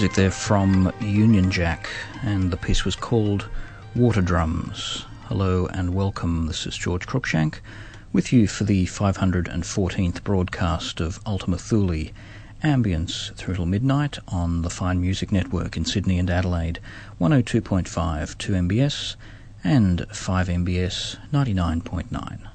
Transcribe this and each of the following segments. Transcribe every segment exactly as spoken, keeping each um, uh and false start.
music there from Union Jack, and the piece was called Water Drums. Hello and welcome, this is George Cruikshank with you for the five hundred fourteenth broadcast of Ultima Thule Ambience through till midnight on the Fine Music Network in Sydney and Adelaide, one oh two point five, two M B S and five M B S ninety-nine point nine.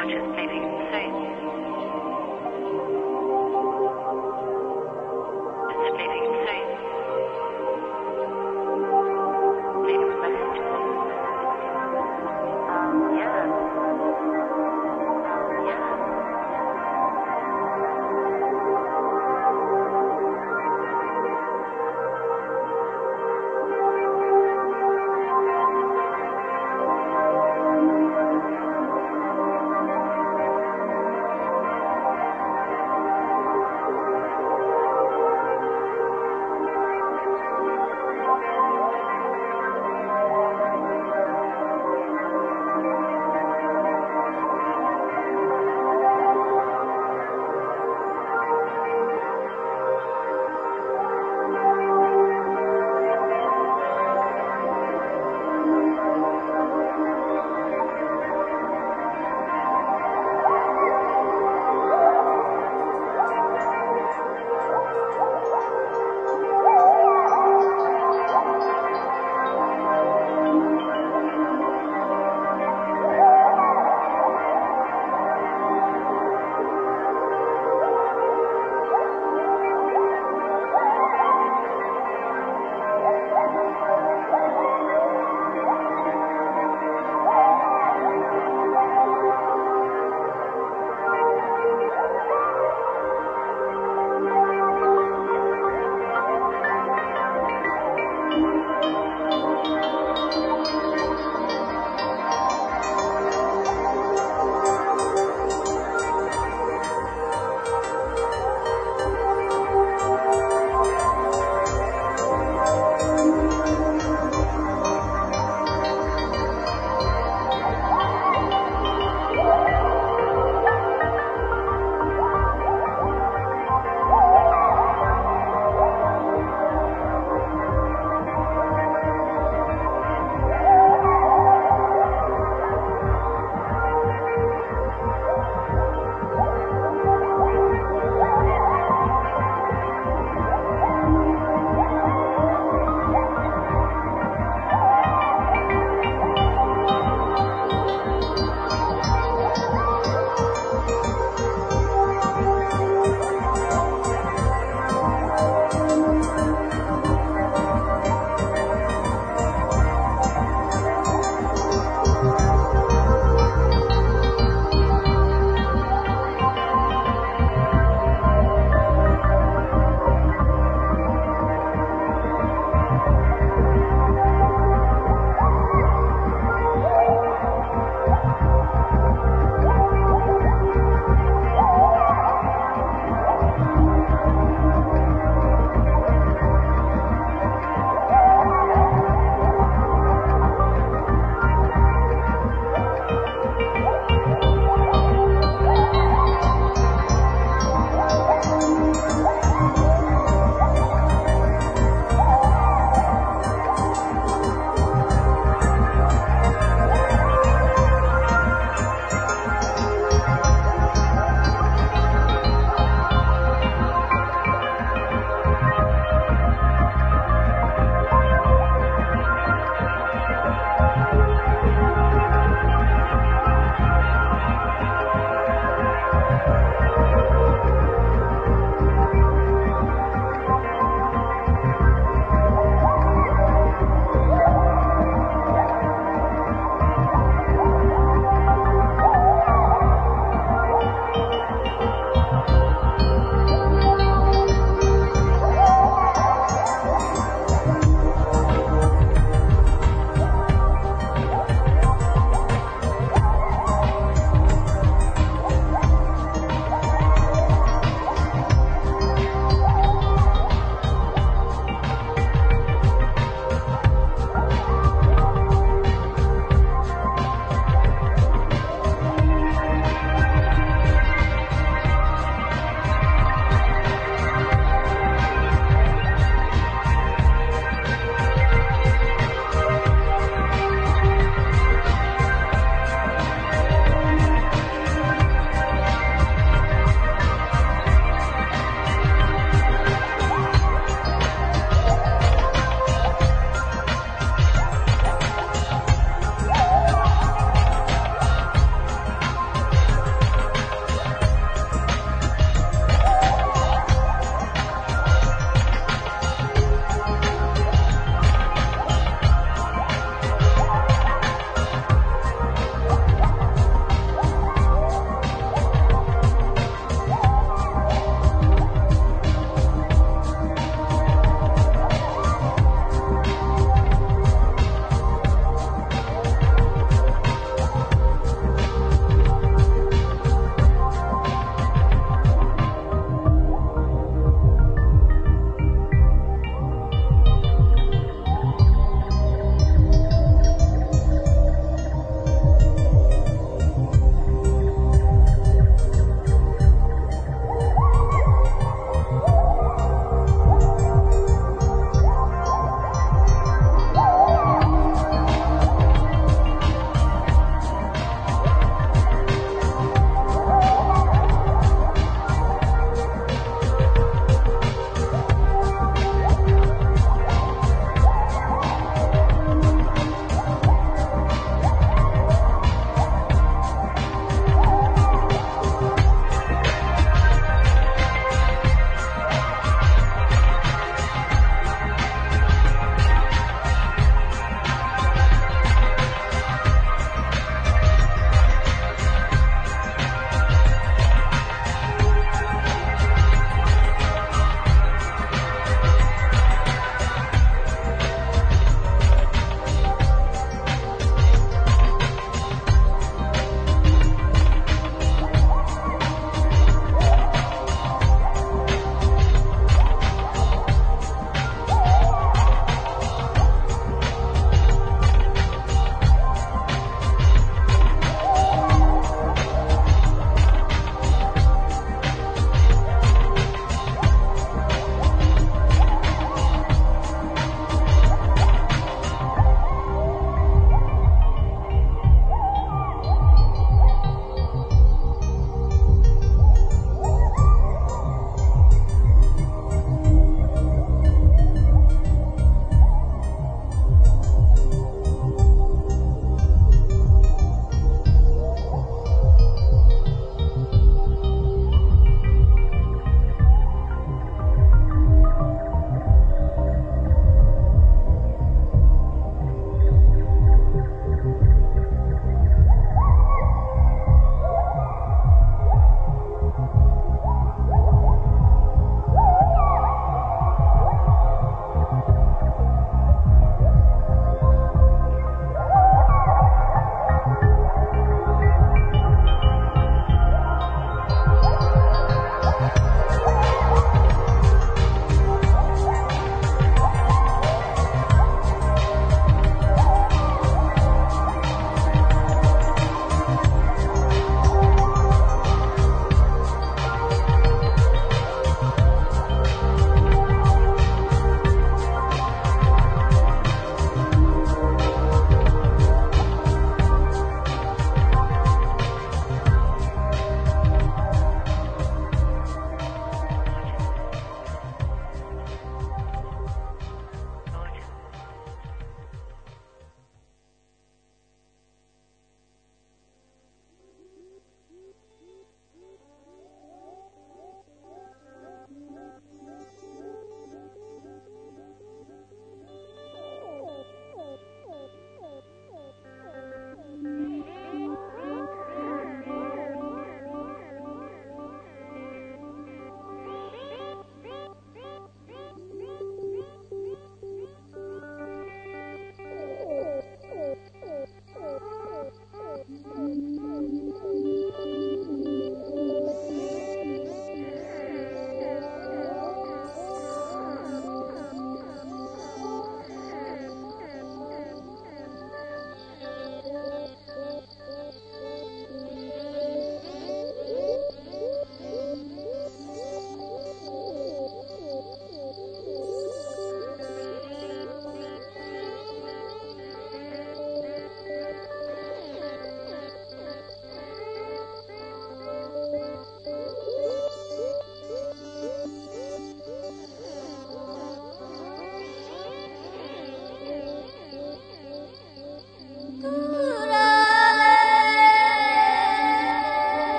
technologists leaving it the same. It's leaving it the same. Leave a message. Um, yeah. Yeah.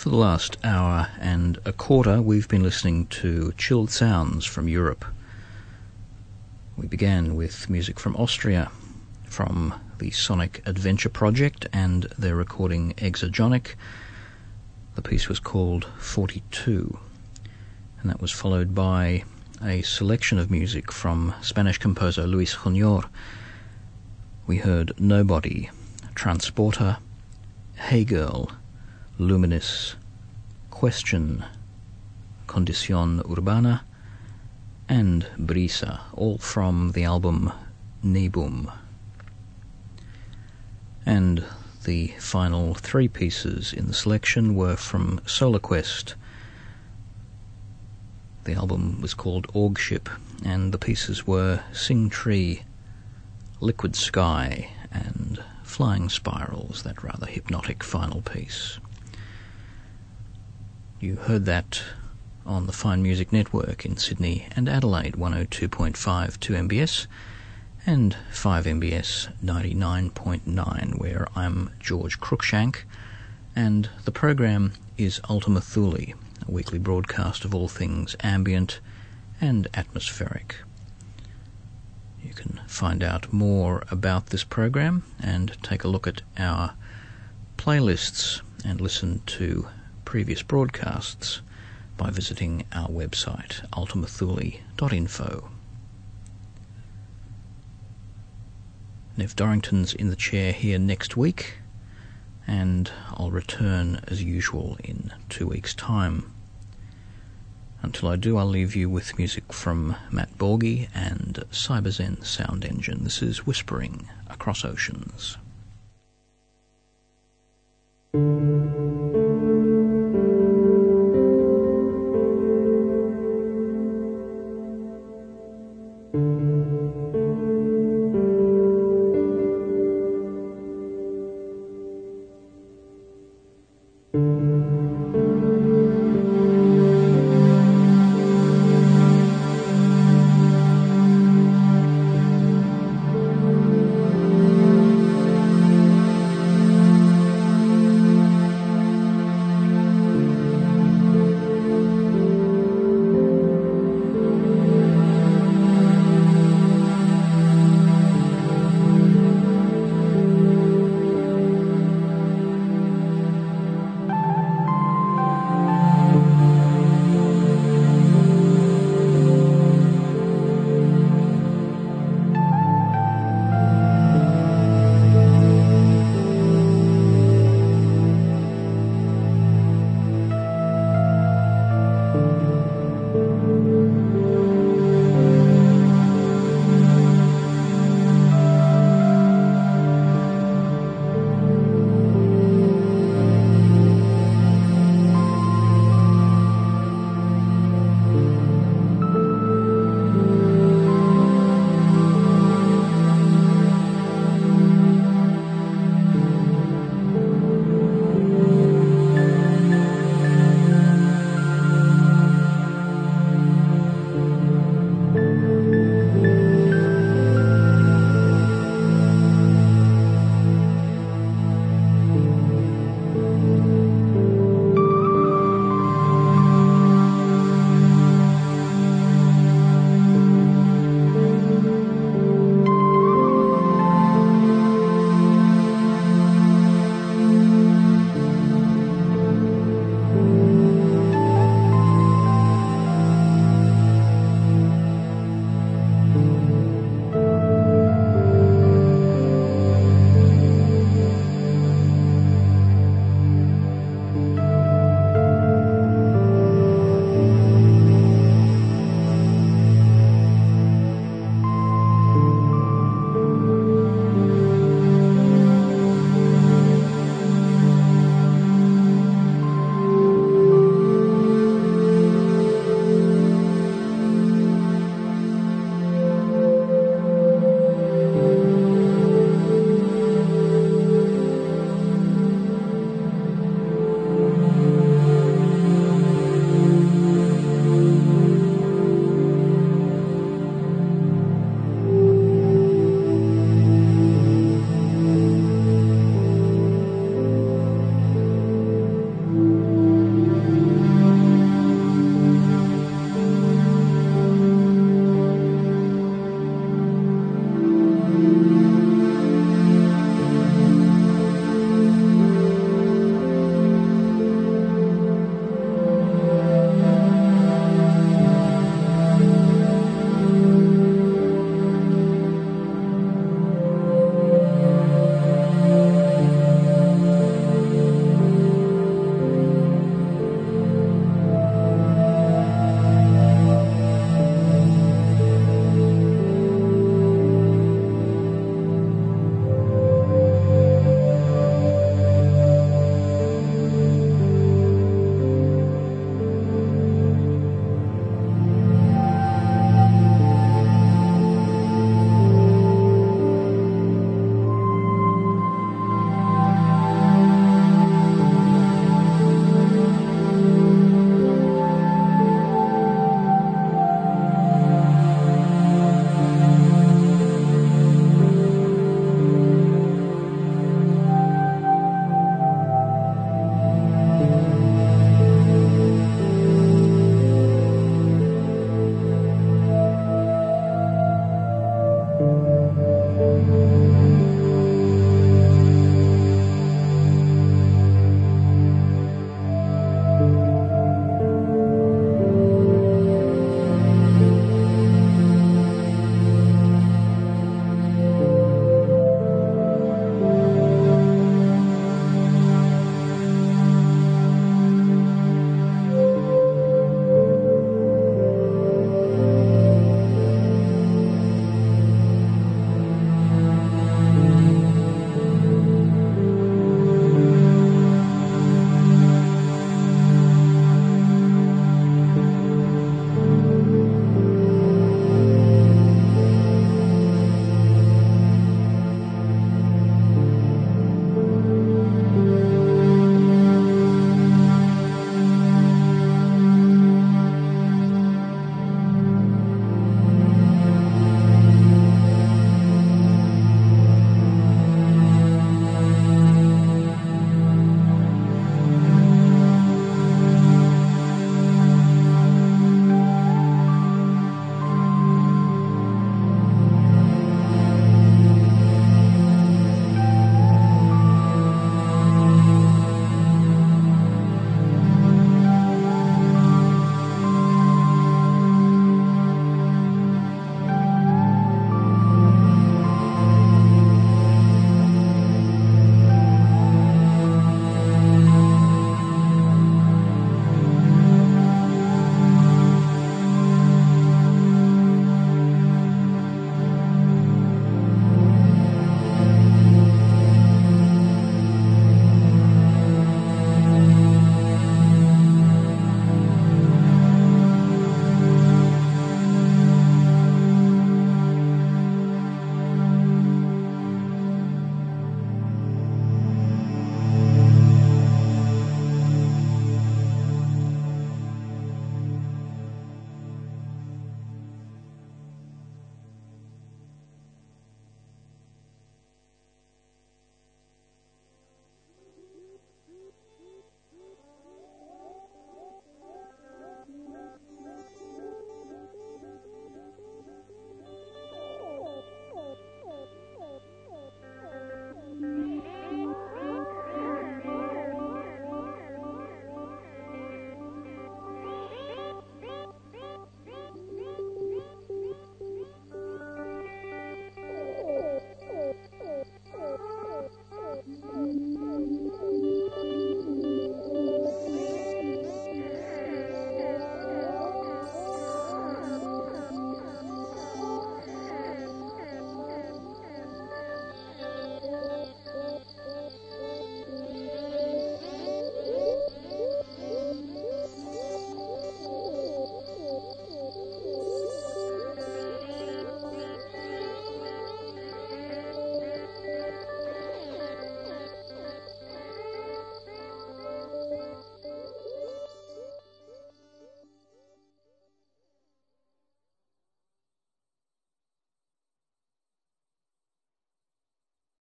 For the last hour and a quarter, we've been listening to chilled sounds from Europe. We began with music from Austria, from the Sonic Adventure Project and their recording Exogonic. The piece was called forty-two, and that was followed by a selection of music from Spanish composer Luis Junior. We heard Nobody, Transporter, Hey Girl, Luminous, Question, Condición Urbana, and Brisa, all from the album Nebum. And the final three pieces in the selection were from Solar Quest. The album was called Org Ship, and the pieces were Sing Tree, Liquid Sky, and Flying Spirals, that rather hypnotic final piece. You heard that on the Fine Music Network in Sydney and Adelaide, one oh two point five, two M B S, and five M B S ninety-nine point nine, where I'm George Cruikshank, and the program is Ultima Thule, a weekly broadcast of all things ambient and atmospheric. You can find out more about this program and take a look at our playlists and listen to previous broadcasts by visiting our website, ultima thule dot info. Nev Dorrington's in the chair here next week, and I'll return as usual in two weeks' time. Until I do, I'll leave you with music from Matt Borgie and CyberZen Sound Engine. This is Whispering Across Oceans.